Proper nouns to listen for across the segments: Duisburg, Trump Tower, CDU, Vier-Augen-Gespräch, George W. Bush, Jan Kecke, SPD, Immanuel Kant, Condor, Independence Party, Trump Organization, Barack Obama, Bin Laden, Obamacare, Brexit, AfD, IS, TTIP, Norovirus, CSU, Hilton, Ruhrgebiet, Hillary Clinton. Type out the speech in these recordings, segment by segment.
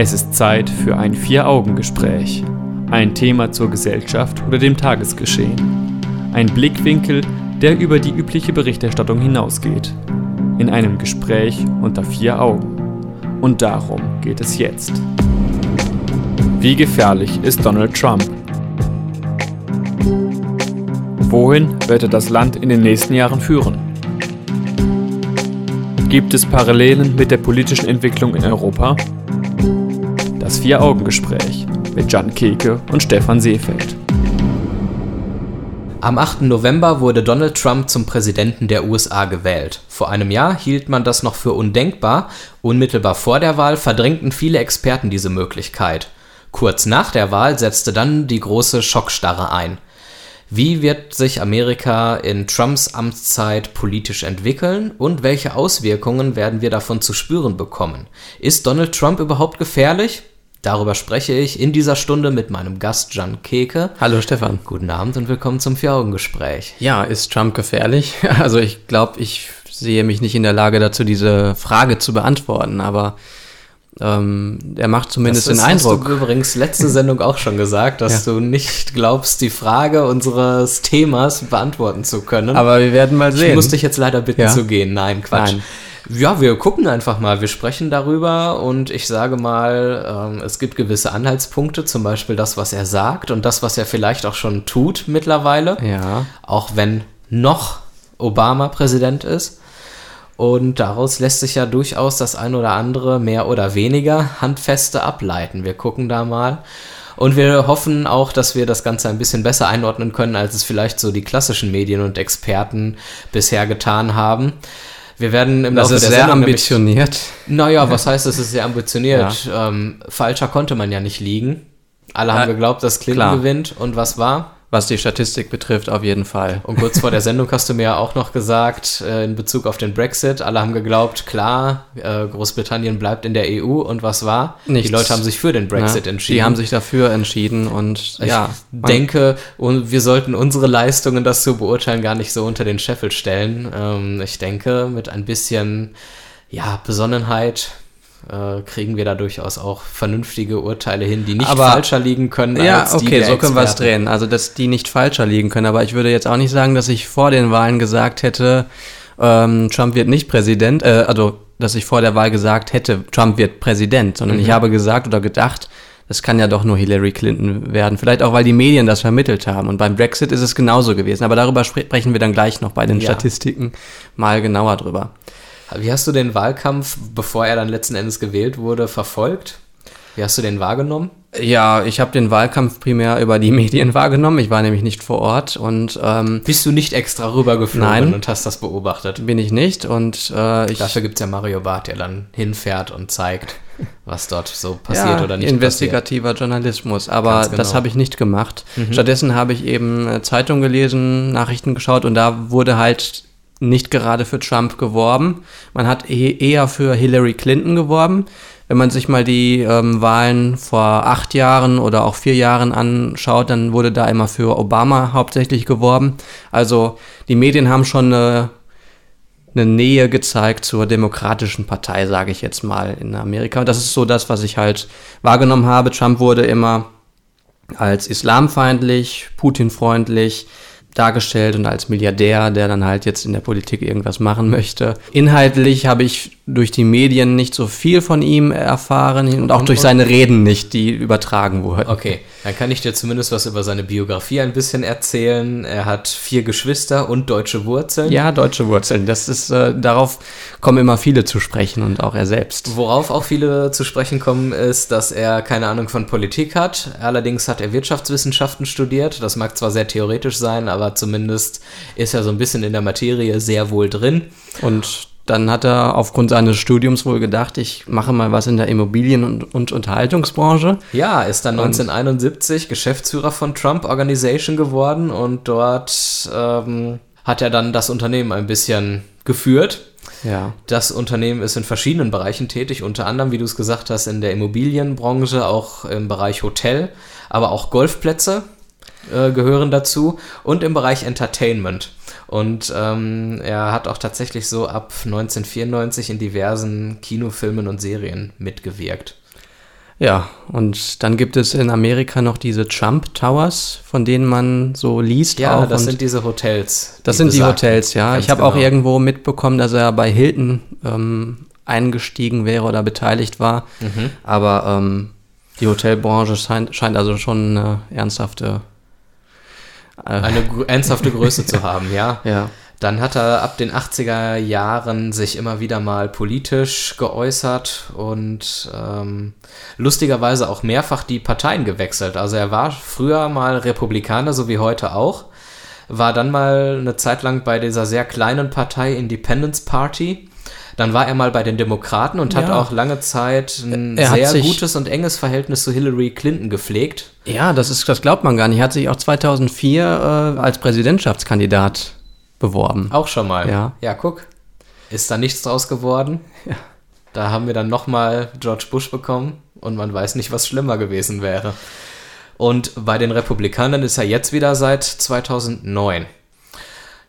Es ist Zeit für ein Vier-Augen-Gespräch. Ein Thema zur Gesellschaft oder dem Tagesgeschehen. Ein Blickwinkel, der über die übliche Berichterstattung hinausgeht. In einem Gespräch unter vier Augen. Und darum geht es jetzt. Wie gefährlich ist Donald Trump? Wohin wird er das Land in den nächsten Jahren führen? Gibt es Parallelen mit der politischen Entwicklung in Europa? Das Vier-Augen-Gespräch mit Jan Kecke und Stefan Seifeld. Am 8. November wurde Donald Trump zum Präsidenten der USA gewählt. Vor einem Jahr hielt man das noch für undenkbar. Unmittelbar vor der Wahl verdrängten viele Experten diese Möglichkeit. Kurz nach der Wahl setzte dann die große Schockstarre ein. Wie wird sich Amerika in Trumps Amtszeit politisch entwickeln und welche Auswirkungen werden wir davon zu spüren bekommen? Ist Donald Trump überhaupt gefährlich? Darüber spreche ich in dieser Stunde mit meinem Gast Jan Kecke. Hallo Stefan. Guten Abend und willkommen zum Vier-Augen-Gespräch. Ja, ist Trump gefährlich? Also ich glaube, ich sehe mich nicht in der Lage dazu, diese Frage zu beantworten, aber er macht zumindest den Eindruck. Das hast du übrigens letzte Sendung auch schon gesagt, dass du nicht glaubst, die Frage unseres Themas beantworten zu können. Aber wir werden mal sehen. Ich muss dich jetzt leider bitten zu gehen. Nein, Quatsch. Nein. Ja, wir gucken einfach mal, wir sprechen darüber und ich sage mal, es gibt gewisse Anhaltspunkte, zum Beispiel das, was er sagt und das, was er vielleicht auch schon tut mittlerweile, auch wenn noch Obama Präsident ist. Und daraus lässt sich ja durchaus das ein oder andere mehr oder weniger handfeste ableiten. Wir gucken da mal. Und wir hoffen auch, dass wir das Ganze ein bisschen besser einordnen können, als es vielleicht so die klassischen Medien und Experten bisher getan haben. Wir werden im Laufe der Sendung... Das ist sehr ambitioniert. Naja, was heißt, das ist sehr ambitioniert? Ja. Falscher konnte man ja nicht liegen. Alle haben geglaubt, dass Clinton gewinnt. Und was war? Was die Statistik betrifft, auf jeden Fall. Und kurz vor der Sendung hast du mir ja auch noch gesagt, in Bezug auf den Brexit, alle haben geglaubt, klar, Großbritannien bleibt in der EU. Und was war? Nichts. Die Leute haben sich für den Brexit entschieden. Die haben sich dafür entschieden und ich denke, wir sollten unsere Leistungen, das zu beurteilen, gar nicht so unter den Scheffel stellen. Ich denke, mit ein bisschen Besonnenheit kriegen wir da durchaus auch vernünftige Urteile hin, die nicht falscher liegen können als die der Experten. Ja, okay, so können wir es drehen. Also, dass die nicht falscher liegen können. Aber ich würde jetzt auch nicht sagen, dass ich vor den Wahlen gesagt hätte, Trump wird nicht Präsident. Dass ich vor der Wahl gesagt hätte, Trump wird Präsident. Sondern ich habe gesagt oder gedacht, das kann ja doch nur Hillary Clinton werden. Vielleicht auch, weil die Medien das vermittelt haben. Und beim Brexit ist es genauso gewesen. Aber darüber sprechen wir dann gleich noch bei den Statistiken mal genauer drüber. Wie hast du den Wahlkampf, bevor er dann letzten Endes gewählt wurde, verfolgt? Wie hast du den wahrgenommen? Ja, ich habe den Wahlkampf primär über die Medien wahrgenommen. Ich war nämlich nicht vor Ort. Und bist du nicht extra rübergeflogen und hast das beobachtet? Bin ich nicht. Und dafür gibt es ja Mario Barth, der dann hinfährt und zeigt, was dort so passiert oder nicht investigativer passiert. Journalismus. Aber das habe ich nicht gemacht. Stattdessen habe ich eben Zeitung gelesen, Nachrichten geschaut und da wurde halt nicht gerade für Trump geworben. Man hat eher für Hillary Clinton geworben. Wenn man sich mal die Wahlen vor 8 Jahren oder auch 4 Jahren anschaut, dann wurde da immer für Obama hauptsächlich geworben. Also die Medien haben schon eine Nähe gezeigt zur Demokratischen Partei, sage ich jetzt mal, in Amerika. Das ist so das, was ich halt wahrgenommen habe. Trump wurde immer als islamfeindlich, Putin-freundlich dargestellt und als Milliardär, der dann halt jetzt in der Politik irgendwas machen möchte. Inhaltlich habe ich durch die Medien nicht so viel von ihm erfahren und auch durch seine Reden nicht, die übertragen wurden. Okay, dann kann ich dir zumindest was über seine Biografie ein bisschen erzählen. Er hat 4 Geschwister und deutsche Wurzeln. Ja, deutsche Wurzeln. Das ist, darauf kommen immer viele zu sprechen und auch er selbst. Worauf auch viele zu sprechen kommen, ist, dass er keine Ahnung von Politik hat. Allerdings hat er Wirtschaftswissenschaften studiert. Das mag zwar sehr theoretisch sein, aber zumindest ist er so ein bisschen in der Materie sehr wohl drin. Und dann hat er aufgrund seines Studiums wohl gedacht, ich mache mal was in der Immobilien- und Unterhaltungsbranche. Ja, ist dann 1971 Geschäftsführer von Trump Organization geworden und dort hat er dann das Unternehmen ein bisschen geführt. Ja. Das Unternehmen ist in verschiedenen Bereichen tätig, unter anderem, wie du es gesagt hast, in der Immobilienbranche, auch im Bereich Hotel, aber auch Golfplätze gehören dazu und im Bereich Entertainment. Und er hat auch tatsächlich so ab 1994 in diversen Kinofilmen und Serien mitgewirkt. Ja, und dann gibt es in Amerika noch diese Trump Towers, von denen man so liest. Ja, auch. Das sind diese Hotels. Das sind die Hotels, ja. Ich habe auch irgendwo mitbekommen, dass er bei Hilton eingestiegen wäre oder beteiligt war. Mhm. Aber die Hotelbranche scheint also schon eine ernsthafte Größe zu haben, ja. Ja. Dann hat er ab den 80er Jahren sich immer wieder mal politisch geäußert und lustigerweise auch mehrfach die Parteien gewechselt. Also er war früher mal Republikaner, so wie heute auch, war dann mal eine Zeit lang bei dieser sehr kleinen Partei Independence Party. Dann war er mal bei den Demokraten und hat auch lange Zeit ein sehr gutes und enges Verhältnis zu Hillary Clinton gepflegt. Ja, das glaubt man gar nicht. Er hat sich auch 2004 als Präsidentschaftskandidat beworben. Auch schon mal. Ja, guck. Ist da nichts draus geworden. Ja. Da haben wir dann nochmal George Bush bekommen und man weiß nicht, was schlimmer gewesen wäre. Und bei den Republikanern ist er jetzt wieder seit 2009.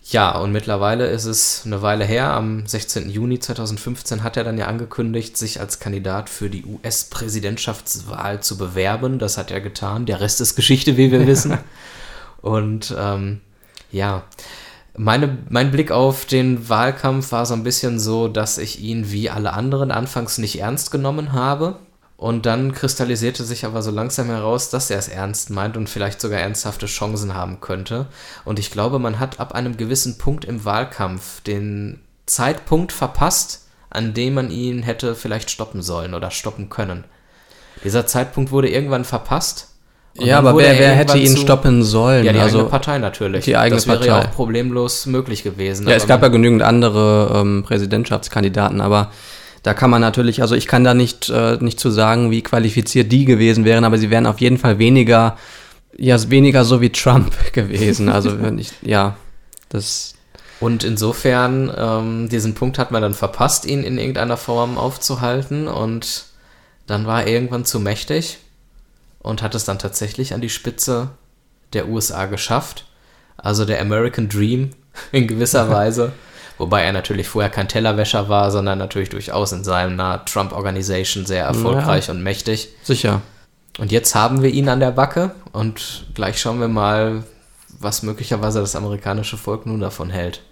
Ja, und mittlerweile ist es eine Weile her. Am 16. Juni 2015 hat er dann ja angekündigt, sich als Kandidat für die US-Präsidentschaftswahl zu bewerben. Das hat er getan. Der Rest ist Geschichte, wie wir wissen. Und Mein Blick auf den Wahlkampf war so ein bisschen so, dass ich ihn wie alle anderen anfangs nicht ernst genommen habe. Und dann kristallisierte sich aber so langsam heraus, dass er es ernst meint und vielleicht sogar ernsthafte Chancen haben könnte. Und ich glaube, man hat ab einem gewissen Punkt im Wahlkampf den Zeitpunkt verpasst, an dem man ihn hätte vielleicht stoppen sollen oder stoppen können. Dieser Zeitpunkt wurde irgendwann verpasst. Und ja, aber wer hätte ihn stoppen sollen? Ja, die eigene Partei natürlich. Das wäre ja auch problemlos möglich gewesen. Ja, es gab ja genügend andere Präsidentschaftskandidaten, aber da kann man natürlich, also ich kann da nicht zu sagen, wie qualifiziert die gewesen wären, aber sie wären auf jeden Fall weniger so wie Trump gewesen. Also wenn ich, ja, das. Und insofern, diesen Punkt hat man dann verpasst, ihn in irgendeiner Form aufzuhalten und dann war er irgendwann zu mächtig. Und hat es dann tatsächlich an die Spitze der USA geschafft. Also der American Dream in gewisser Weise. Wobei er natürlich vorher kein Tellerwäscher war, sondern natürlich durchaus in seiner Trump Organization sehr erfolgreich und mächtig. Sicher. Und jetzt haben wir ihn an der Backe und gleich schauen wir mal, was möglicherweise das amerikanische Volk nun davon hält.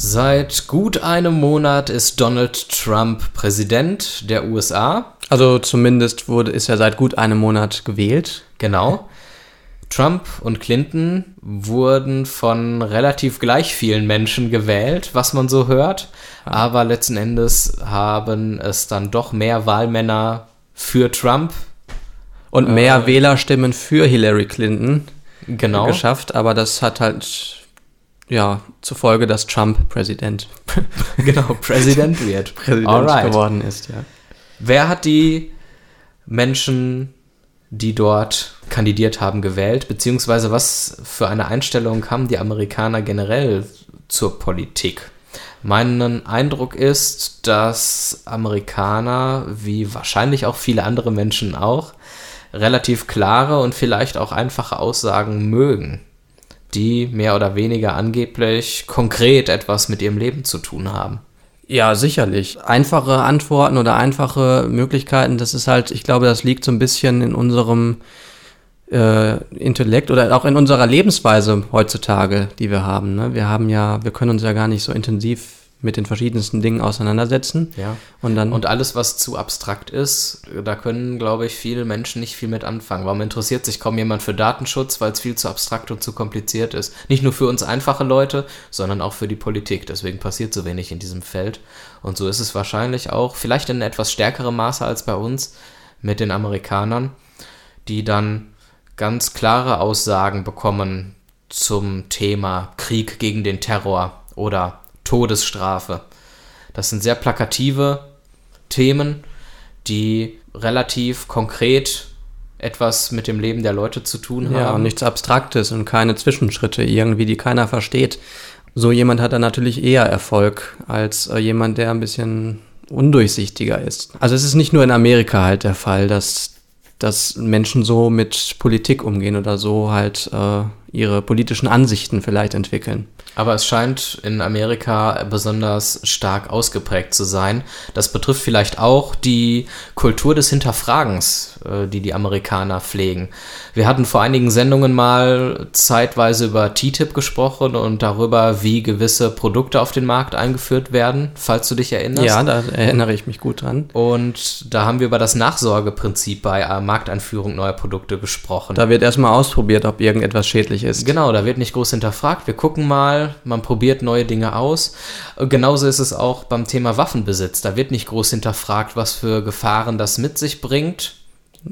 Seit gut einem Monat ist Donald Trump Präsident der USA. Also zumindest ist er seit gut einem Monat gewählt. Genau. Trump und Clinton wurden von relativ gleich vielen Menschen gewählt, was man so hört. Aber letzten Endes haben es dann doch mehr Wahlmänner für Trump. Und mehr Wählerstimmen für Hillary Clinton geschafft. Aber das hat halt... Ja, zufolge, dass Trump Präsident geworden ist, ja. Wer hat die Menschen, die dort kandidiert haben, gewählt? Beziehungsweise was für eine Einstellung haben die Amerikaner generell zur Politik? Mein Eindruck ist, dass Amerikaner, wie wahrscheinlich auch viele andere Menschen auch, relativ klare und vielleicht auch einfache Aussagen mögen, die mehr oder weniger angeblich konkret etwas mit ihrem Leben zu tun haben. Ja, sicherlich. Einfache Antworten oder einfache Möglichkeiten, das ist halt, ich glaube, das liegt so ein bisschen in unserem Intellekt oder auch in unserer Lebensweise heutzutage, die wir haben. Ne? Wir können uns ja gar nicht so intensiv mit den verschiedensten Dingen auseinandersetzen. Ja. Und alles, was zu abstrakt ist, da können, glaube ich, viele Menschen nicht viel mit anfangen. Warum interessiert sich kaum jemand für Datenschutz, weil es viel zu abstrakt und zu kompliziert ist. Nicht nur für uns einfache Leute, sondern auch für die Politik. Deswegen passiert so wenig in diesem Feld. Und so ist es wahrscheinlich auch, vielleicht in etwas stärkerem Maße als bei uns, mit den Amerikanern, die dann ganz klare Aussagen bekommen zum Thema Krieg gegen den Terror oder Todesstrafe. Das sind sehr plakative Themen, die relativ konkret etwas mit dem Leben der Leute zu tun haben. Ja, und nichts Abstraktes und keine Zwischenschritte irgendwie, die keiner versteht. So jemand hat dann natürlich eher Erfolg als jemand, der ein bisschen undurchsichtiger ist. Also es ist nicht nur in Amerika halt der Fall, dass Menschen so mit Politik umgehen oder so halt ihre politischen Ansichten vielleicht entwickeln. Aber es scheint in Amerika besonders stark ausgeprägt zu sein. Das betrifft vielleicht auch die Kultur des Hinterfragens, die die Amerikaner pflegen. Wir hatten vor einigen Sendungen mal zeitweise über TTIP gesprochen und darüber, wie gewisse Produkte auf den Markt eingeführt werden, falls du dich erinnerst. Ja, da erinnere ich mich gut dran. Und da haben wir über das Nachsorgeprinzip bei Markteinführung neuer Produkte gesprochen. Da wird erstmal ausprobiert, ob irgendetwas schädlich ist. Genau, da wird nicht groß hinterfragt. Wir gucken mal, man probiert neue Dinge aus. Genauso ist es auch beim Thema Waffenbesitz. Da wird nicht groß hinterfragt, was für Gefahren das mit sich bringt.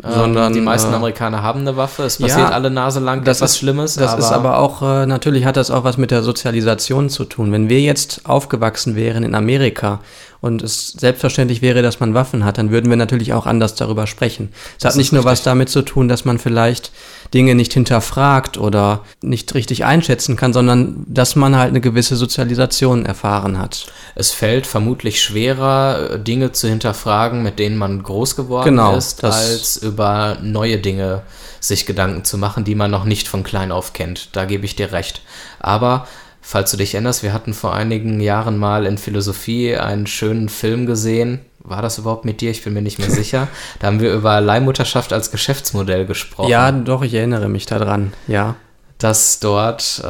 Sondern die meisten Amerikaner haben eine Waffe. Es passiert alle Nase lang etwas Schlimmes. Natürlich hat das auch was mit der Sozialisation zu tun. Wenn wir jetzt aufgewachsen wären in Amerika und es selbstverständlich wäre, dass man Waffen hat, dann würden wir natürlich auch anders darüber sprechen. Es hat nicht nur was damit zu tun, dass man vielleicht Dinge nicht hinterfragt oder nicht richtig einschätzen kann, sondern dass man halt eine gewisse Sozialisation erfahren hat. Es fällt vermutlich schwerer, Dinge zu hinterfragen, mit denen man groß geworden ist, als über neue Dinge sich Gedanken zu machen, die man noch nicht von klein auf kennt. Da gebe ich dir recht. Aber falls du dich erinnerst, wir hatten vor einigen Jahren mal in Philosophie einen schönen Film gesehen. War das überhaupt mit dir? Ich bin mir nicht mehr sicher. Da haben wir über Leihmutterschaft als Geschäftsmodell gesprochen. Ja, doch, ich erinnere mich daran, ja. Dass dort,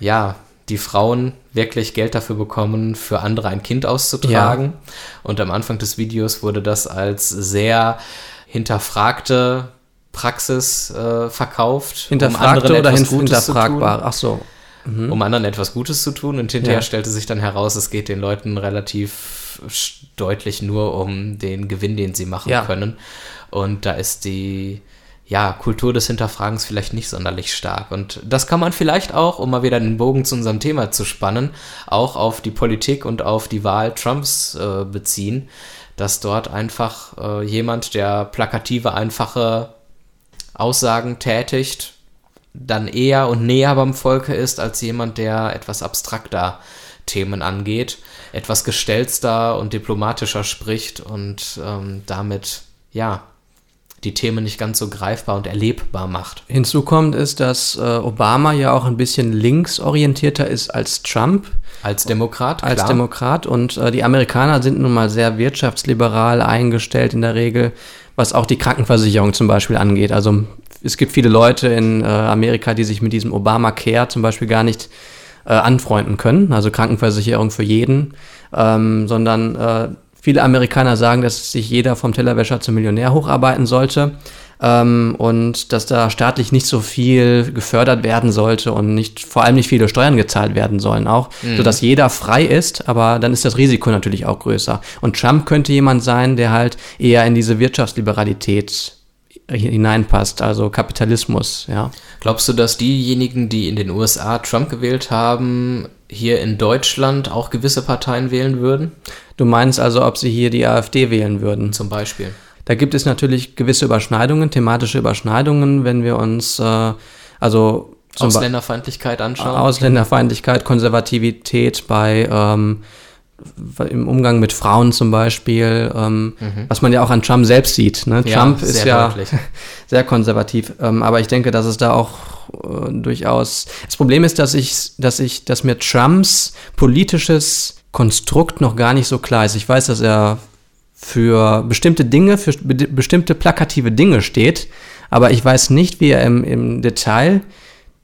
die Frauen wirklich Geld dafür bekommen, für andere ein Kind auszutragen. Ja. Und am Anfang des Videos wurde das als sehr hinterfragte Praxis verkauft. Hinterfragte um oder hinterfragbar? Ach so. Um anderen etwas Gutes zu tun, und hinterher stellte sich dann heraus, es geht den Leuten relativ deutlich nur um den Gewinn, den sie machen können, und da ist die Kultur des Hinterfragens vielleicht nicht sonderlich stark, und das kann man vielleicht auch, um mal wieder den Bogen zu unserem Thema zu spannen, auch auf die Politik und auf die Wahl Trumps beziehen, dass dort einfach jemand, der plakative, einfache Aussagen tätigt, dann eher und näher beim Volke ist, als jemand, der etwas abstrakter Themen angeht, etwas gestelzter und diplomatischer spricht und damit, die Themen nicht ganz so greifbar und erlebbar macht. Hinzu kommt ist, dass Obama ja auch ein bisschen linksorientierter ist als Trump. Als Demokrat, klar. Als Demokrat, und die Amerikaner sind nun mal sehr wirtschaftsliberal eingestellt in der Regel, was auch die Krankenversicherung zum Beispiel angeht. Also es gibt viele Leute in Amerika, die sich mit diesem Obamacare zum Beispiel gar nicht anfreunden können, also Krankenversicherung für jeden, sondern viele Amerikaner sagen, dass sich jeder vom Tellerwäscher zum Millionär hocharbeiten sollte und dass da staatlich nicht so viel gefördert werden sollte und vor allem nicht viele Steuern gezahlt werden sollen auch, sodass jeder frei ist, aber dann ist das Risiko natürlich auch größer. Und Trump könnte jemand sein, der halt eher in diese Wirtschaftsliberalität hineinpasst, also Kapitalismus, ja. Glaubst du, dass diejenigen, die in den USA Trump gewählt haben, hier in Deutschland auch gewisse Parteien wählen würden? Du meinst also, ob sie hier die AfD wählen würden? Zum Beispiel. Da gibt es natürlich gewisse Überschneidungen, thematische Überschneidungen, wenn wir uns, Ausländerfeindlichkeit anschauen. Ausländerfeindlichkeit, Konservativität bei, im Umgang mit Frauen zum Beispiel, was man ja auch an Trump selbst sieht. Ne? Ja, Trump ist ja deutlich sehr konservativ, aber ich denke, dass es da auch durchaus... Das Problem ist, dass mir Trumps politisches Konstrukt noch gar nicht so klar ist. Ich weiß, dass er für bestimmte Dinge, für bestimmte plakative Dinge steht, aber ich weiß nicht, wie er im Detail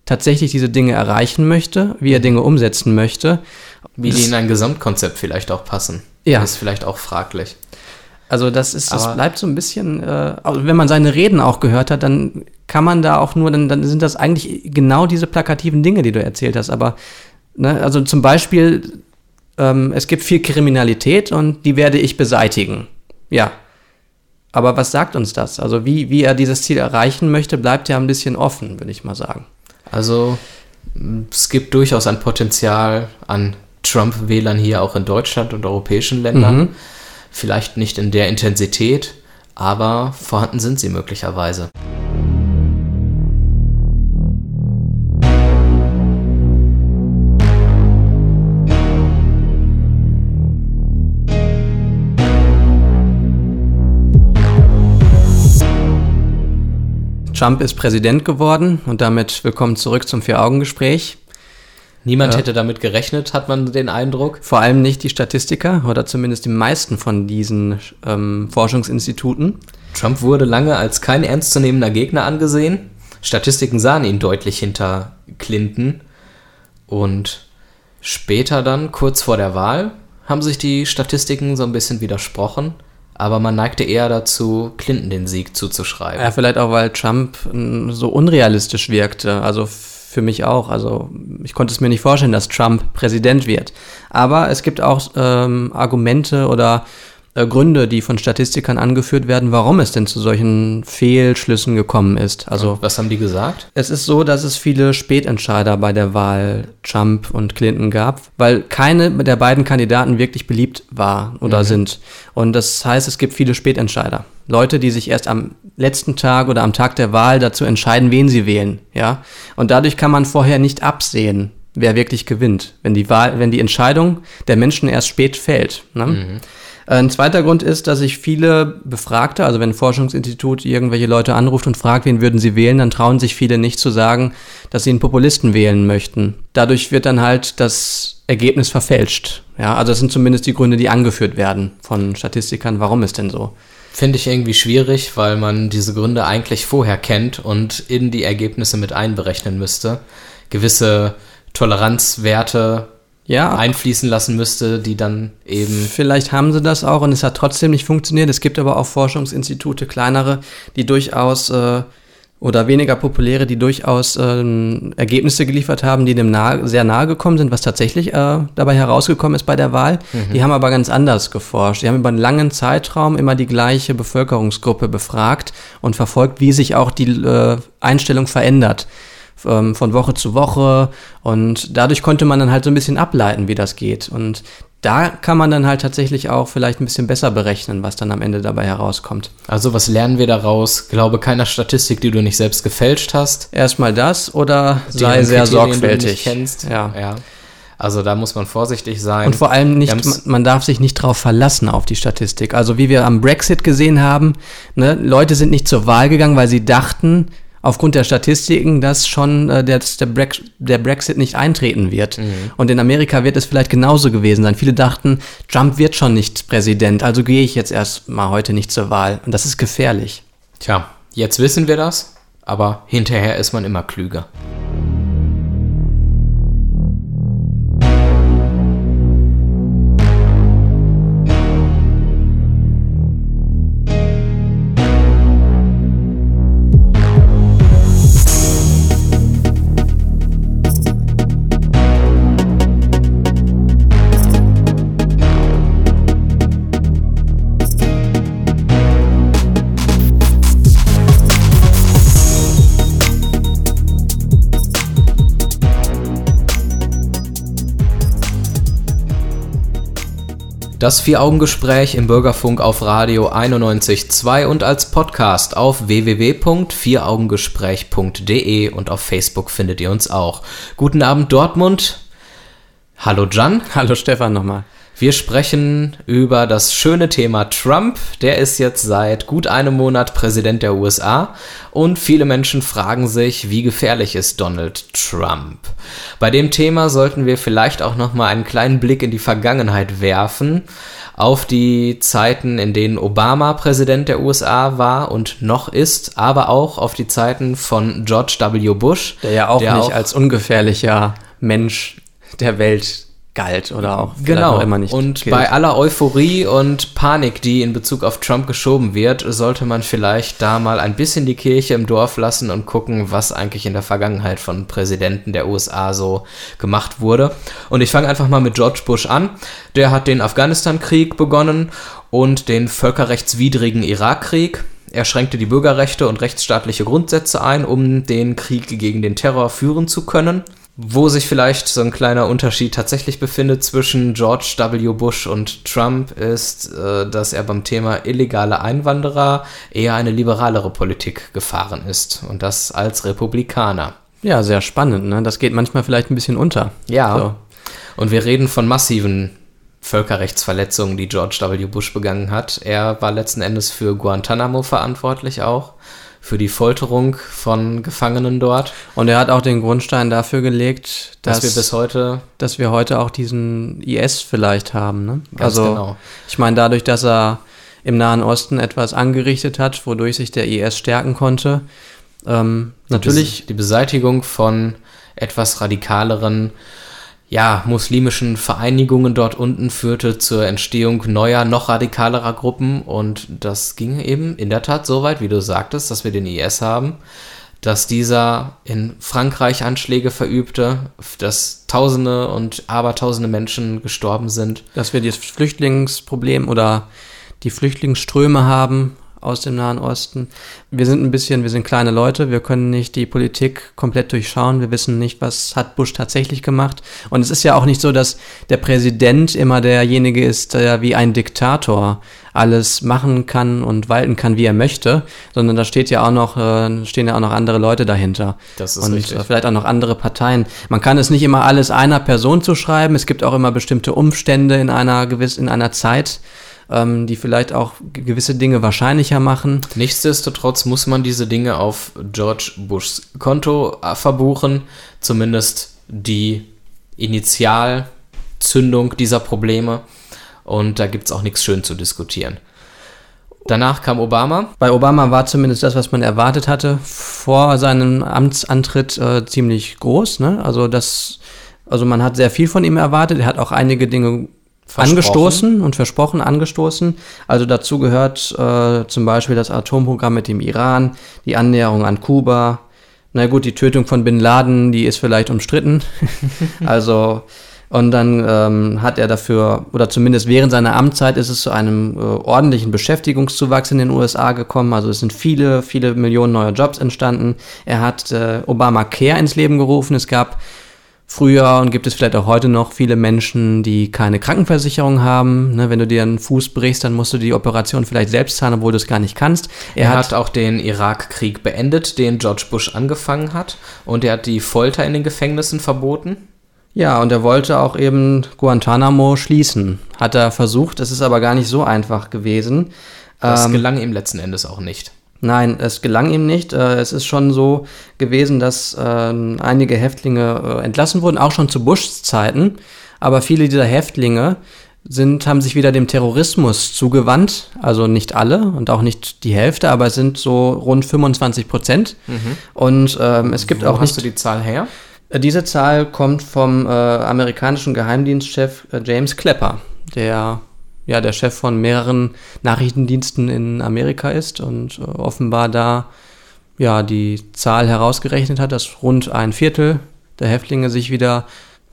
tatsächlich diese Dinge erreichen möchte, wie er Dinge umsetzen möchte. Wie die in ein Gesamtkonzept vielleicht auch passen. Ja. Ist vielleicht auch fraglich. Also das bleibt so ein bisschen, wenn man seine Reden auch gehört hat, dann kann man da auch nur, dann sind das eigentlich genau diese plakativen Dinge, die du erzählt hast. Aber, also zum Beispiel, es gibt viel Kriminalität und die werde ich beseitigen. Ja. Aber was sagt uns das? Also wie er dieses Ziel erreichen möchte, bleibt ja ein bisschen offen, würde ich mal sagen. Also es gibt durchaus ein Potenzial an Trump-Wählern hier auch in Deutschland und europäischen Ländern. Vielleicht nicht in der Intensität, aber vorhanden sind sie möglicherweise. Trump ist Präsident geworden und damit willkommen zurück zum Vier-Augen-Gespräch. Niemand hätte damit gerechnet, hat man den Eindruck. Vor allem nicht die Statistiker oder zumindest die meisten von diesen Forschungsinstituten. Trump wurde lange als kein ernstzunehmender Gegner angesehen. Statistiken sahen ihn deutlich hinter Clinton. Und später dann, kurz vor der Wahl, haben sich die Statistiken so ein bisschen widersprochen. Aber man neigte eher dazu, Clinton den Sieg zuzuschreiben. Ja, vielleicht auch, weil Trump so unrealistisch wirkte. Also für mich auch. Also ich konnte es mir nicht vorstellen, dass Trump Präsident wird. Aber es gibt auch Argumente oder Gründe, die von Statistikern angeführt werden, warum es denn zu solchen Fehlschlüssen gekommen ist. Also und was haben die gesagt? Es ist so, dass es viele Spätentscheider bei der Wahl Trump und Clinton gab, weil keine der beiden Kandidaten wirklich beliebt war oder sind. Und das heißt, es gibt viele Spätentscheider. Leute, die sich erst am letzten Tag oder am Tag der Wahl dazu entscheiden, wen sie wählen. Ja? Und dadurch kann man vorher nicht absehen, wer wirklich gewinnt, wenn die Entscheidung der Menschen erst spät fällt. Ne? Mhm. Ein zweiter Grund ist, dass sich viele Befragte, also wenn ein Forschungsinstitut irgendwelche Leute anruft und fragt, wen würden sie wählen, dann trauen sich viele nicht zu sagen, dass sie einen Populisten wählen möchten. Dadurch wird dann halt das Ergebnis verfälscht. Ja, also das sind zumindest die Gründe, die angeführt werden von Statistikern. Warum ist denn so? Finde ich irgendwie schwierig, weil man diese Gründe eigentlich vorher kennt und in die Ergebnisse mit einberechnen müsste. Gewisse Toleranzwerte einfließen lassen müsste, die dann eben... Vielleicht haben sie das auch und es hat trotzdem nicht funktioniert. Es gibt aber auch Forschungsinstitute, kleinere, die durchaus oder weniger populäre, die durchaus Ergebnisse geliefert haben, die dem sehr nahe gekommen sind, was tatsächlich dabei herausgekommen ist bei der Wahl. Mhm. Die haben aber ganz anders geforscht. Die haben über einen langen Zeitraum immer die gleiche Bevölkerungsgruppe befragt und verfolgt, wie sich auch die Einstellung verändert von Woche zu Woche, und dadurch konnte man dann halt so ein bisschen ableiten, wie das geht, und da kann man dann halt tatsächlich auch vielleicht ein bisschen besser berechnen, was dann am Ende dabei herauskommt. Also was lernen wir daraus? Glaube keiner Statistik, die du nicht selbst gefälscht hast. Erstmal das, oder sei sehr sorgfältig. Die du nicht kennst. Ja. Also da muss man vorsichtig sein. Und vor allem nicht, man darf sich nicht drauf verlassen auf die Statistik. Also wie wir am Brexit gesehen haben, ne, Leute sind nicht zur Wahl gegangen, weil sie dachten, aufgrund der Statistiken, dass schon der Brexit nicht eintreten wird. Mhm. Und in Amerika wird es vielleicht genauso gewesen sein. Viele dachten, Trump wird schon nicht Präsident, also gehe ich jetzt erst mal heute nicht zur Wahl. Und das ist gefährlich. Tja, jetzt wissen wir das, aber hinterher ist man immer klüger. Das Vier-Augen-Gespräch im Bürgerfunk auf Radio 91.2 und als Podcast auf www.vieraugengespräch.de, und auf Facebook findet ihr uns auch. Guten Abend Dortmund. Hallo Jan. Hallo Stefan nochmal. Wir sprechen über das schöne Thema Trump. Der ist jetzt seit gut einem Monat Präsident der USA und viele Menschen fragen sich, wie gefährlich ist Donald Trump? Bei dem Thema sollten wir vielleicht auch nochmal einen kleinen Blick in die Vergangenheit werfen, auf die Zeiten, in denen Obama Präsident der USA war und noch ist, aber auch auf die Zeiten von George W. Bush. Der ja auch nicht als ungefährlicher Mensch der Welt galt oder auch genau. Immer nicht. Und gilt. Bei aller Euphorie und Panik, die in Bezug auf Trump geschoben wird, sollte man vielleicht da mal ein bisschen die Kirche im Dorf lassen und gucken, was eigentlich in der Vergangenheit von Präsidenten der USA so gemacht wurde. Und ich fange einfach mal mit George Bush an. Der hat den Afghanistan-Krieg begonnen und den völkerrechtswidrigen Irakkrieg. Er schränkte die Bürgerrechte und rechtsstaatliche Grundsätze ein, um den Krieg gegen den Terror führen zu können. Wo sich vielleicht so ein kleiner Unterschied tatsächlich befindet zwischen George W. Bush und Trump ist, dass er beim Thema illegale Einwanderer eher eine liberalere Politik gefahren ist, und das als Republikaner. Ja, sehr spannend, ne? Das geht manchmal vielleicht ein bisschen unter. Ja, so. Und wir reden von massiven Völkerrechtsverletzungen, die George W. Bush begangen hat. Er war letzten Endes für Guantanamo verantwortlich auch. für die Folterung von Gefangenen dort. Und er hat auch den Grundstein dafür gelegt, dass wir heute auch diesen IS vielleicht haben. Ne? Ganz also genau. Ich meine, dadurch, dass er im Nahen Osten etwas angerichtet hat, wodurch sich der IS stärken konnte. Natürlich die Beseitigung von etwas radikaleren, muslimischen Vereinigungen dort unten führte zur Entstehung neuer, noch radikalerer Gruppen. Und das ging eben in der Tat so weit, wie du sagtest, dass wir den IS haben, dass dieser in Frankreich Anschläge verübte, dass Tausende und Abertausende Menschen gestorben sind. Dass wir das Flüchtlingsproblem oder die Flüchtlingsströme haben aus dem Nahen Osten. Wir sind kleine Leute, wir können nicht die Politik komplett durchschauen, wir wissen nicht, was hat Bush tatsächlich gemacht. Und es ist ja auch nicht so, dass der Präsident immer derjenige ist, der wie ein Diktator alles machen kann und walten kann, wie er möchte, sondern da stehen ja auch noch andere Leute dahinter. Das ist richtig. Und vielleicht auch noch andere Parteien. Man kann es nicht immer alles einer Person zuschreiben, es gibt auch immer bestimmte Umstände in einer Zeit, die vielleicht auch gewisse Dinge wahrscheinlicher machen. Nichtsdestotrotz muss man diese Dinge auf George Bushs Konto verbuchen, zumindest die Initialzündung dieser Probleme, und da gibt's auch nichts schön zu diskutieren. Danach kam Obama. Bei Obama war zumindest das, was man erwartet hatte, vor seinem Amtsantritt ziemlich groß, ne? Also man hat sehr viel von ihm erwartet, er hat auch einige Dinge angestoßen. Also dazu gehört zum Beispiel das Atomprogramm mit dem Iran, die Annäherung an Kuba. Na gut, die Tötung von Bin Laden, die ist vielleicht umstritten. Und dann hat er dafür, oder zumindest während seiner Amtszeit ist es zu einem ordentlichen Beschäftigungszuwachs in den USA gekommen. Also es sind viele, viele Millionen neuer Jobs entstanden. Er hat Obamacare ins Leben gerufen. Es gab früher und gibt es vielleicht auch heute noch viele Menschen, die keine Krankenversicherung haben. Ne, wenn du dir einen Fuß brichst, dann musst du die Operation vielleicht selbst zahlen, obwohl du es gar nicht kannst. Er hat auch den Irakkrieg beendet, den George Bush angefangen hat. Und er hat die Folter in den Gefängnissen verboten. Ja, und er wollte auch eben Guantanamo schließen. Hat er versucht, das ist aber gar nicht so einfach gewesen. Das gelang ihm letzten Endes auch nicht. Nein, es gelang ihm nicht. Es ist schon so gewesen, dass einige Häftlinge entlassen wurden, auch schon zu Bushs Zeiten. Aber viele dieser Häftlinge haben sich wieder dem Terrorismus zugewandt. Also nicht alle und auch nicht die Hälfte, aber es sind so rund 25%. Mhm. Und es gibt auch nicht... Wo hast du die Zahl her? Diese Zahl kommt vom amerikanischen Geheimdienstchef James Clapper, der... ja, der Chef von mehreren Nachrichtendiensten in Amerika ist und offenbar da ja die Zahl herausgerechnet hat, dass rund ein Viertel der Häftlinge sich wieder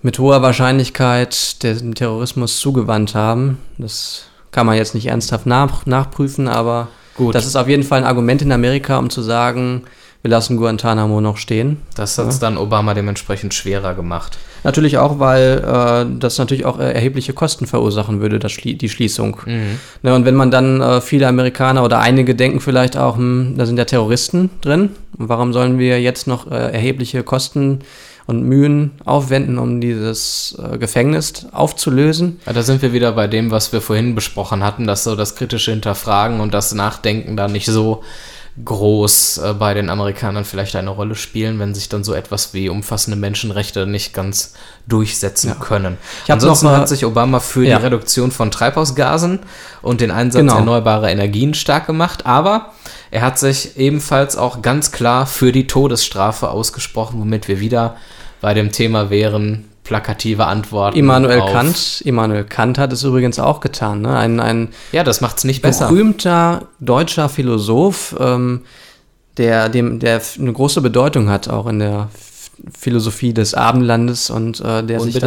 mit hoher Wahrscheinlichkeit dem Terrorismus zugewandt haben. Das kann man jetzt nicht ernsthaft nachprüfen, aber gut, das ist auf jeden Fall ein Argument in Amerika, um zu sagen, wir lassen Guantanamo noch stehen. Das hat es dann Obama dementsprechend schwerer gemacht. Natürlich auch, weil das natürlich auch erhebliche Kosten verursachen würde, die Schließung. Mhm. Ne, und wenn man dann viele Amerikaner oder einige denken vielleicht auch, da sind ja Terroristen drin, warum sollen wir jetzt noch erhebliche Kosten und Mühen aufwenden, um dieses Gefängnis aufzulösen? Ja, da sind wir wieder bei dem, was wir vorhin besprochen hatten, dass so das kritische Hinterfragen und das Nachdenken da nicht so groß bei den Amerikanern vielleicht eine Rolle spielen, wenn sich dann so etwas wie umfassende Menschenrechte nicht ganz durchsetzen können. Ansonsten hat sich Obama für die Reduktion von Treibhausgasen und den Einsatz erneuerbarer Energien stark gemacht, aber er hat sich ebenfalls auch ganz klar für die Todesstrafe ausgesprochen, womit wir wieder bei dem Thema wären, plakative Antworten. Immanuel Kant hat es übrigens auch getan. Ne? Das macht's nicht besser. Ein berühmter deutscher Philosoph, der eine große Bedeutung hat, auch in der Philosophie des Abendlandes und der sich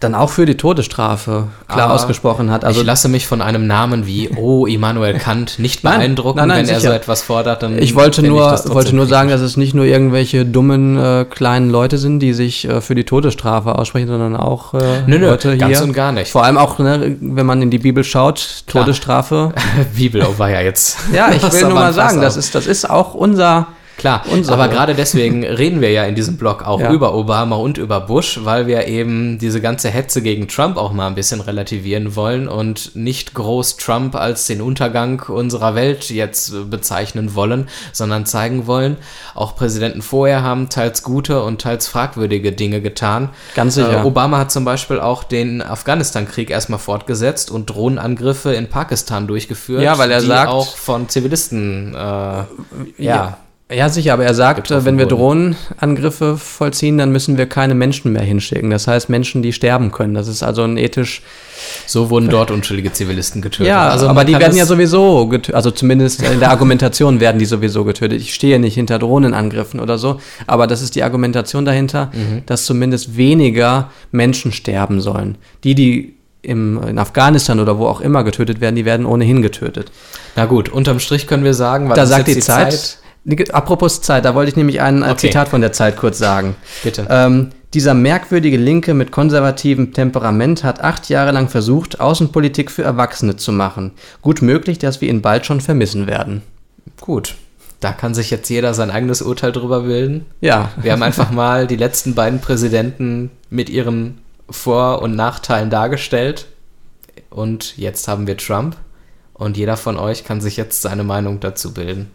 dann auch für die Todesstrafe klar ausgesprochen hat. Also ich lasse mich von einem Namen wie Immanuel Kant nicht beeindrucken, wenn er so etwas fordert. Dann ich wollte nur sagen, dass es nicht nur irgendwelche dummen kleinen Leute sind, die sich für die Todesstrafe aussprechen, sondern auch Leute hier. Ganz und gar nicht. Vor allem auch, wenn man in die Bibel schaut, Todesstrafe. Bibel war ja jetzt. Ja, ich will nur mal sagen, das ist auch unser... klar. Unsere. Aber gerade deswegen reden wir ja in diesem Blog auch über Obama und über Bush, weil wir eben diese ganze Hetze gegen Trump auch mal ein bisschen relativieren wollen und nicht groß Trump als den Untergang unserer Welt jetzt bezeichnen wollen, sondern zeigen wollen, auch Präsidenten vorher haben teils gute und teils fragwürdige Dinge getan. Ganz sicher. Obama hat zum Beispiel auch den Afghanistan-Krieg erstmal fortgesetzt und Drohnenangriffe in Pakistan durchgeführt, ja, weil er die sagt, auch von Zivilisten ja, sicher, aber er sagt, wenn wir Drohnenangriffe vollziehen, dann müssen wir keine Menschen mehr hinschicken. Das heißt, Menschen, die sterben können. Das ist also ein ethisch... So wurden dort unschuldige Zivilisten getötet. Ja, also aber die werden ja sowieso getötet. Also zumindest in der Argumentation werden die sowieso getötet. Ich stehe nicht hinter Drohnenangriffen oder so. Aber das ist die Argumentation dahinter, dass zumindest weniger Menschen sterben sollen. Die in Afghanistan oder wo auch immer getötet werden, die werden ohnehin getötet. Na gut, unterm Strich können wir sagen, weil da sagt die Zeit... Apropos Zeit, da wollte ich nämlich ein Zitat von der Zeit kurz sagen. Bitte. Dieser merkwürdige Linke mit konservativem Temperament hat 8 Jahre lang versucht, Außenpolitik für Erwachsene zu machen. Gut möglich, dass wir ihn bald schon vermissen werden. Gut. Da kann sich jetzt jeder sein eigenes Urteil drüber bilden. Ja. Wir haben einfach mal die letzten beiden Präsidenten mit ihren Vor- und Nachteilen dargestellt. Und jetzt haben wir Trump. Und jeder von euch kann sich jetzt seine Meinung dazu bilden.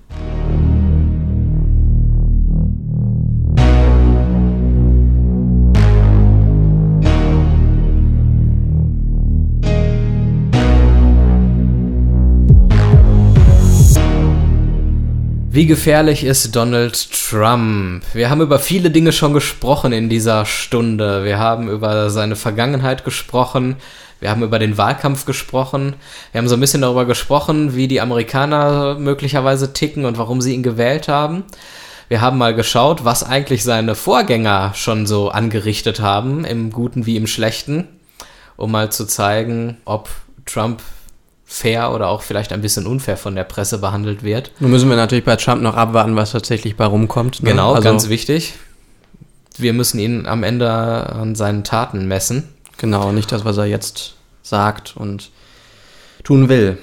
Wie gefährlich ist Donald Trump? Wir haben über viele Dinge schon gesprochen in dieser Stunde. Wir haben über seine Vergangenheit gesprochen. Wir haben über den Wahlkampf gesprochen. Wir haben so ein bisschen darüber gesprochen, wie die Amerikaner möglicherweise ticken und warum sie ihn gewählt haben. Wir haben mal geschaut, was eigentlich seine Vorgänger schon so angerichtet haben, im Guten wie im Schlechten, um mal zu zeigen, ob Trump fair oder auch vielleicht ein bisschen unfair von der Presse behandelt wird. Nun müssen wir natürlich bei Trump noch abwarten, was tatsächlich bei rumkommt. Ne? Genau, also ganz wichtig. Wir müssen ihn am Ende an seinen Taten messen. Genau, nicht das, was er jetzt sagt und tun will.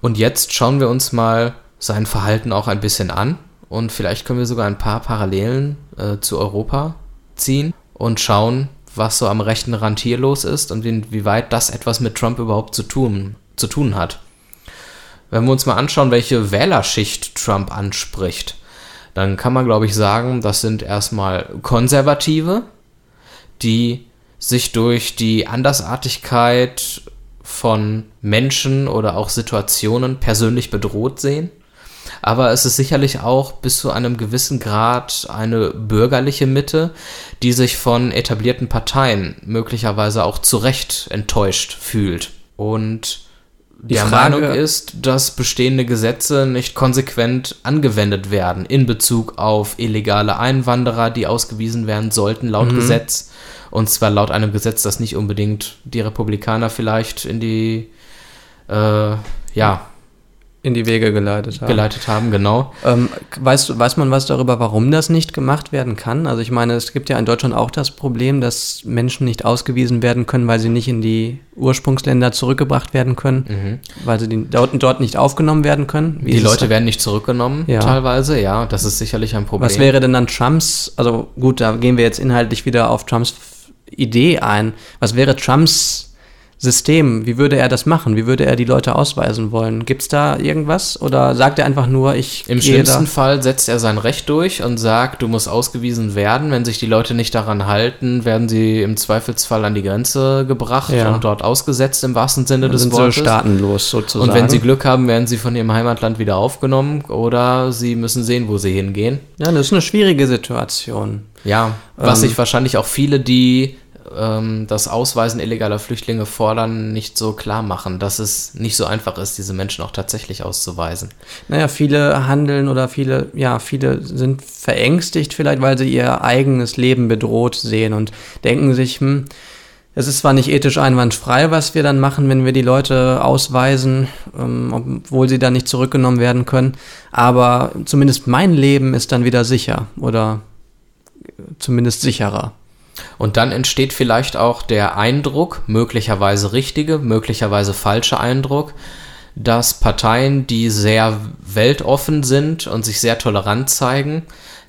Und jetzt schauen wir uns mal sein Verhalten auch ein bisschen an und vielleicht können wir sogar ein paar Parallelen zu Europa ziehen und schauen, was so am rechten Rand hier los ist und inwieweit das etwas mit Trump überhaupt zu tun hat. Wenn wir uns mal anschauen, welche Wählerschicht Trump anspricht, dann kann man, glaube ich, sagen, das sind erstmal Konservative, die sich durch die Andersartigkeit von Menschen oder auch Situationen persönlich bedroht sehen. Aber es ist sicherlich auch bis zu einem gewissen Grad eine bürgerliche Mitte, die sich von etablierten Parteien möglicherweise auch zu Recht enttäuscht fühlt. Und die Meinung ist, dass bestehende Gesetze nicht konsequent angewendet werden in Bezug auf illegale Einwanderer, die ausgewiesen werden sollten laut Gesetz. Und zwar laut einem Gesetz, das nicht unbedingt die Republikaner vielleicht in die in die Wege geleitet haben, genau. Weiß man was darüber, warum das nicht gemacht werden kann? Also ich meine, es gibt ja in Deutschland auch das Problem, dass Menschen nicht ausgewiesen werden können, weil sie nicht in die Ursprungsländer zurückgebracht werden können, weil sie dort nicht aufgenommen werden können. Die Leute werden nicht zurückgenommen teilweise, ja, das ist sicherlich ein Problem. Was wäre denn dann Trumps, also gut, da gehen wir jetzt inhaltlich wieder auf Trumps Idee ein, was wäre Trumps System, wie würde er das machen? Wie würde er die Leute ausweisen wollen? Gibt's da irgendwas? Oder sagt er einfach nur, Im schlimmsten Fall setzt er sein Recht durch und sagt, du musst ausgewiesen werden. Wenn sich die Leute nicht daran halten, werden sie im Zweifelsfall an die Grenze gebracht und dort ausgesetzt im wahrsten Sinne des Wortes. Sind sie staatenlos sozusagen. Und wenn sie Glück haben, werden sie von ihrem Heimatland wieder aufgenommen oder sie müssen sehen, wo sie hingehen. Ja, das ist eine schwierige Situation. Ja, was sich wahrscheinlich auch viele, die das Ausweisen illegaler Flüchtlinge fordern, nicht so klar machen, dass es nicht so einfach ist, diese Menschen auch tatsächlich auszuweisen. Naja, viele handeln oder viele sind verängstigt vielleicht, weil sie ihr eigenes Leben bedroht sehen und denken sich, es ist zwar nicht ethisch einwandfrei, was wir dann machen, wenn wir die Leute ausweisen, obwohl sie dann nicht zurückgenommen werden können, aber zumindest mein Leben ist dann wieder sicher oder zumindest sicherer. Und dann entsteht vielleicht auch der Eindruck, möglicherweise richtige, möglicherweise falsche Eindruck, dass Parteien, die sehr weltoffen sind und sich sehr tolerant zeigen,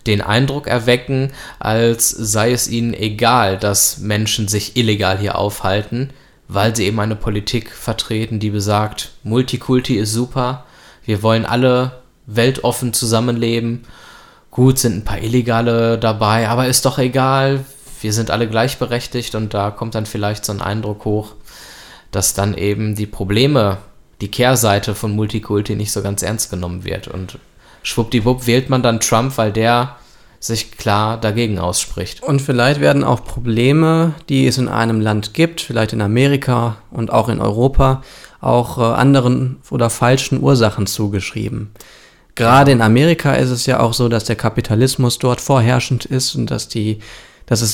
den Eindruck erwecken, als sei es ihnen egal, dass Menschen sich illegal hier aufhalten, weil sie eben eine Politik vertreten, die besagt, Multikulti ist super, wir wollen alle weltoffen zusammenleben, gut, sind ein paar Illegale dabei, aber ist doch egal, wir sind alle gleichberechtigt, und da kommt dann vielleicht so ein Eindruck hoch, dass dann eben die Probleme, die Kehrseite von Multikulti nicht so ganz ernst genommen wird, und schwuppdiwupp wählt man dann Trump, weil der sich klar dagegen ausspricht. Und vielleicht werden auch Probleme, die es in einem Land gibt, vielleicht in Amerika und auch in Europa, auch anderen oder falschen Ursachen zugeschrieben. Gerade in Amerika ist es ja auch so, dass der Kapitalismus dort vorherrschend ist und dass es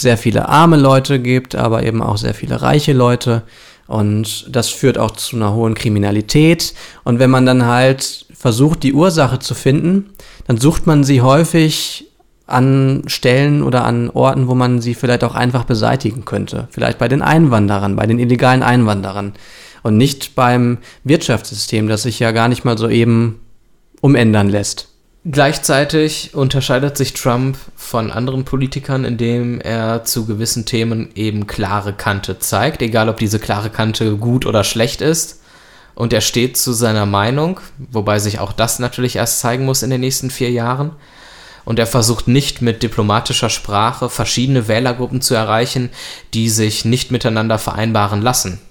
sehr viele arme Leute gibt, aber eben auch sehr viele reiche Leute. Und das führt auch zu einer hohen Kriminalität. Und wenn man dann halt versucht, die Ursache zu finden, dann sucht man sie häufig an Stellen oder an Orten, wo man sie vielleicht auch einfach beseitigen könnte. Vielleicht bei den Einwanderern, bei den illegalen Einwanderern. Und nicht beim Wirtschaftssystem, das sich ja gar nicht mal so eben umändern lässt. Gleichzeitig unterscheidet sich Trump von anderen Politikern, indem er zu gewissen Themen eben klare Kante zeigt, egal ob diese klare Kante gut oder schlecht ist. Und er steht zu seiner Meinung, wobei sich auch das natürlich erst zeigen muss in den nächsten 4 Jahren. Und er versucht nicht mit diplomatischer Sprache verschiedene Wählergruppen zu erreichen, die sich nicht miteinander vereinbaren lassen.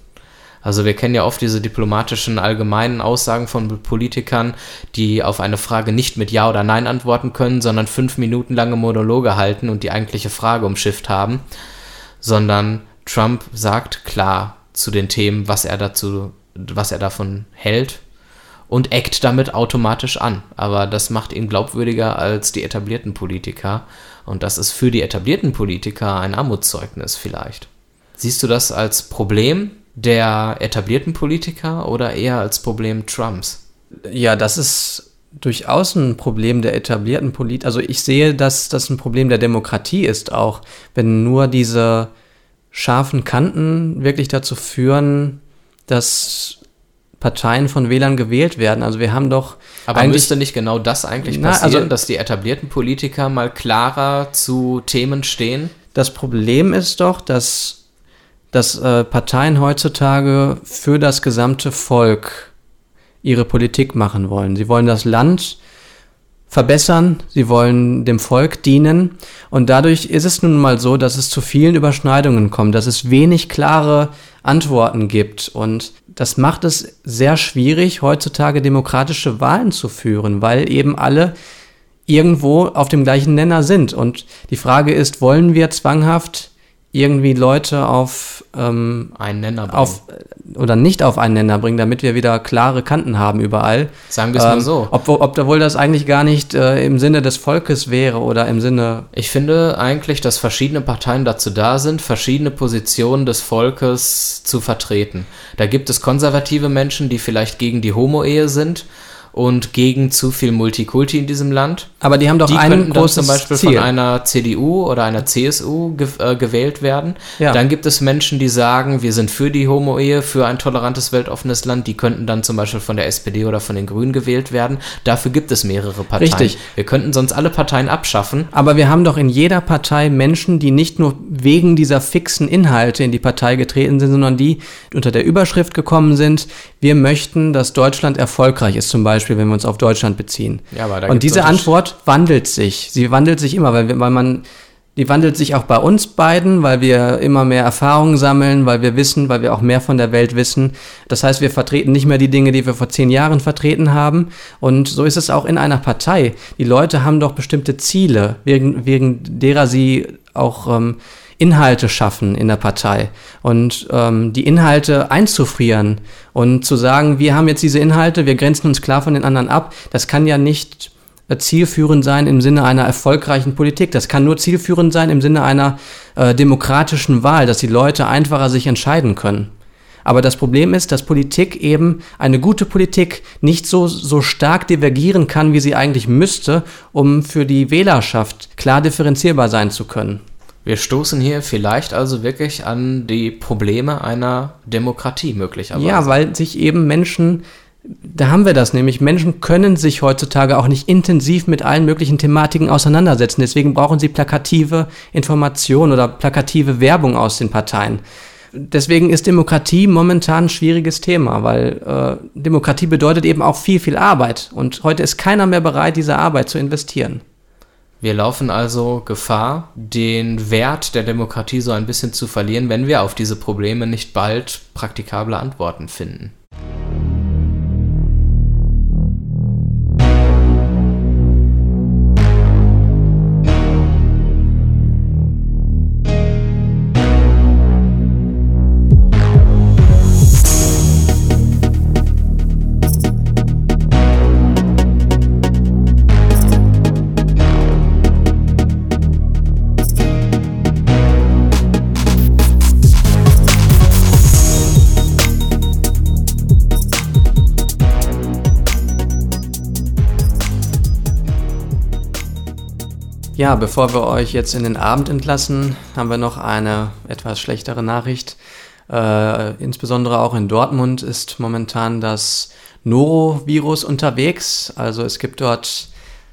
Also wir kennen ja oft diese diplomatischen allgemeinen Aussagen von Politikern, die auf eine Frage nicht mit Ja oder Nein antworten können, sondern 5 Minuten lange Monologe halten und die eigentliche Frage umschifft haben, sondern Trump sagt klar zu den Themen, was er davon hält, und eckt damit automatisch an. Aber das macht ihn glaubwürdiger als die etablierten Politiker, und das ist für die etablierten Politiker ein Armutszeugnis vielleicht. Siehst du das als Problem der etablierten Politiker oder eher als Problem Trumps? Ja, das ist durchaus ein Problem der etablierten Politiker. Also ich sehe, dass das ein Problem der Demokratie ist auch, wenn nur diese scharfen Kanten wirklich dazu führen, dass Parteien von Wählern gewählt werden. Also wir haben doch... Aber müsste nicht genau das eigentlich passieren, dass die etablierten Politiker mal klarer zu Themen stehen? Das Problem ist doch, dass Parteien heutzutage für das gesamte Volk ihre Politik machen wollen. Sie wollen das Land verbessern, sie wollen dem Volk dienen, und dadurch ist es nun mal so, dass es zu vielen Überschneidungen kommt, dass es wenig klare Antworten gibt, und das macht es sehr schwierig, heutzutage demokratische Wahlen zu führen, weil eben alle irgendwo auf dem gleichen Nenner sind, und die Frage ist, wollen wir zwanghaft irgendwie Leute auf einen Nenner bringen, damit wir wieder klare Kanten haben überall. Sagen wir es mal so. Obwohl das eigentlich gar nicht im Sinne des Volkes wäre oder im Sinne... Ich finde eigentlich, dass verschiedene Parteien dazu da sind, verschiedene Positionen des Volkes zu vertreten. Da gibt es konservative Menschen, die vielleicht gegen die Homo-Ehe sind und gegen zu viel Multikulti in diesem Land. Aber die haben doch ein großes zum Beispiel Ziel. Von einer CDU oder einer CSU gewählt werden. Ja. Dann gibt es Menschen, die sagen, wir sind für die Homo-Ehe, für ein tolerantes, weltoffenes Land. Die könnten dann zum Beispiel von der SPD oder von den Grünen gewählt werden. Dafür gibt es mehrere Parteien. Richtig. Wir könnten sonst alle Parteien abschaffen. Aber wir haben doch in jeder Partei Menschen, die nicht nur wegen dieser fixen Inhalte in die Partei getreten sind, sondern die unter der Überschrift gekommen sind, wir möchten, dass Deutschland erfolgreich ist, zum Beispiel, wenn wir uns auf Deutschland beziehen. Ja, aber und diese Antwort wandelt sich. Sie wandelt sich immer, die wandelt sich auch bei uns beiden, weil wir immer mehr Erfahrungen sammeln, weil wir auch mehr von der Welt wissen. Das heißt, wir vertreten nicht mehr die Dinge, die wir vor 10 Jahren vertreten haben. Und so ist es auch in einer Partei. Die Leute haben doch bestimmte Ziele, wegen derer sie auch Inhalte schaffen in der Partei, und die Inhalte einzufrieren und zu sagen, wir haben jetzt diese Inhalte, wir grenzen uns klar von den anderen ab, das kann ja nicht zielführend sein im Sinne einer erfolgreichen Politik. Das kann nur zielführend sein im Sinne einer demokratischen Wahl, dass die Leute einfacher sich entscheiden können. Aber das Problem ist, dass Politik eben, eine gute Politik, nicht so stark divergieren kann, wie sie eigentlich müsste, um für die Wählerschaft klar differenzierbar sein zu können. Wir stoßen hier vielleicht also wirklich an die Probleme einer Demokratie möglicherweise. Ja, weil sich eben Menschen Da haben wir das nämlich. Menschen können sich heutzutage auch nicht intensiv mit allen möglichen Thematiken auseinandersetzen. Deswegen brauchen sie plakative Informationen oder plakative Werbung aus den Parteien. Deswegen ist Demokratie momentan ein schwieriges Thema, weil Demokratie bedeutet eben auch viel, viel Arbeit. Und heute ist keiner mehr bereit, diese Arbeit zu investieren. Wir laufen also Gefahr, den Wert der Demokratie so ein bisschen zu verlieren, wenn wir auf diese Probleme nicht bald praktikable Antworten finden. Ja, bevor wir euch jetzt in den Abend entlassen, haben wir noch eine etwas schlechtere Nachricht. Insbesondere auch in Dortmund ist momentan das Norovirus unterwegs. Also es gibt dort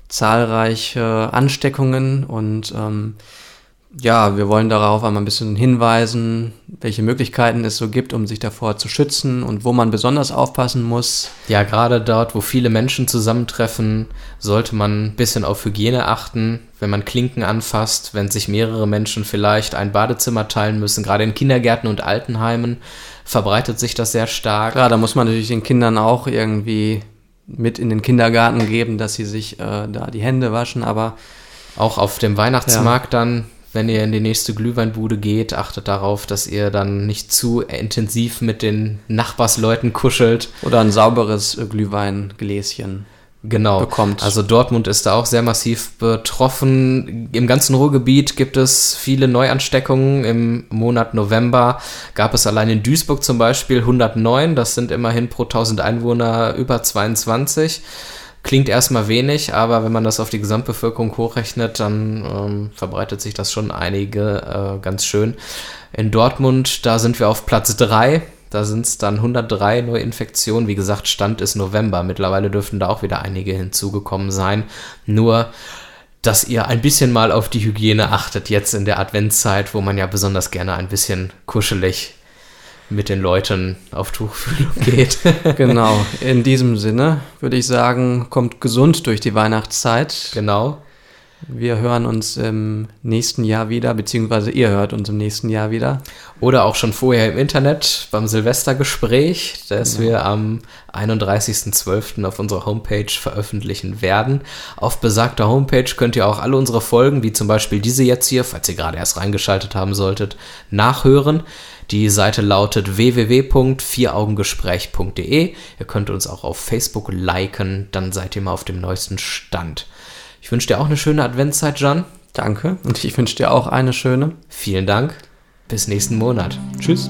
zahlreiche Ansteckungen und wir wollen darauf einmal ein bisschen hinweisen, welche Möglichkeiten es so gibt, um sich davor zu schützen und wo man besonders aufpassen muss. Ja, gerade dort, wo viele Menschen zusammentreffen, sollte man ein bisschen auf Hygiene achten. Wenn man Klinken anfasst, wenn sich mehrere Menschen vielleicht ein Badezimmer teilen müssen, gerade in Kindergärten und Altenheimen verbreitet sich das sehr stark. Klar, da muss man natürlich den Kindern auch irgendwie mit in den Kindergarten geben, dass sie sich da die Hände waschen, aber auch auf dem Weihnachtsmarkt dann, wenn ihr in die nächste Glühweinbude geht, achtet darauf, dass ihr dann nicht zu intensiv mit den Nachbarsleuten kuschelt. Oder ein sauberes Glühweingläschen. Genau, bekommt. Also Dortmund ist da auch sehr massiv betroffen. Im ganzen Ruhrgebiet gibt es viele Neuansteckungen. Im Monat November gab es allein in Duisburg zum Beispiel 109. Das sind immerhin pro 1000 Einwohner über 22. Klingt erstmal wenig, aber wenn man das auf die Gesamtbevölkerung hochrechnet, dann verbreitet sich das schon ganz schön. In Dortmund, da sind wir auf Platz 3. Da sind es dann 103 Neuinfektionen. Wie gesagt, Stand ist November. Mittlerweile dürften da auch wieder einige hinzugekommen sein. Nur, dass ihr ein bisschen mal auf die Hygiene achtet, jetzt in der Adventszeit, wo man ja besonders gerne ein bisschen kuschelig mit den Leuten auf Tuchfühlung geht. Genau, in diesem Sinne würde ich sagen, kommt gesund durch die Weihnachtszeit. Genau. Wir hören uns im nächsten Jahr wieder, beziehungsweise ihr hört uns im nächsten Jahr wieder. Oder auch schon vorher im Internet beim Silvestergespräch, das wir am 31.12. auf unserer Homepage veröffentlichen werden. Auf besagter Homepage könnt ihr auch alle unsere Folgen, wie zum Beispiel diese jetzt hier, falls ihr gerade erst reingeschaltet haben solltet, nachhören. Die Seite lautet www.vieraugengespräch.de. Ihr könnt uns auch auf Facebook liken, dann seid ihr mal auf dem neuesten Stand. Ich wünsche dir auch eine schöne Adventszeit, Jan. Danke. Und ich wünsche dir auch eine schöne. Vielen Dank. Bis nächsten Monat. Tschüss.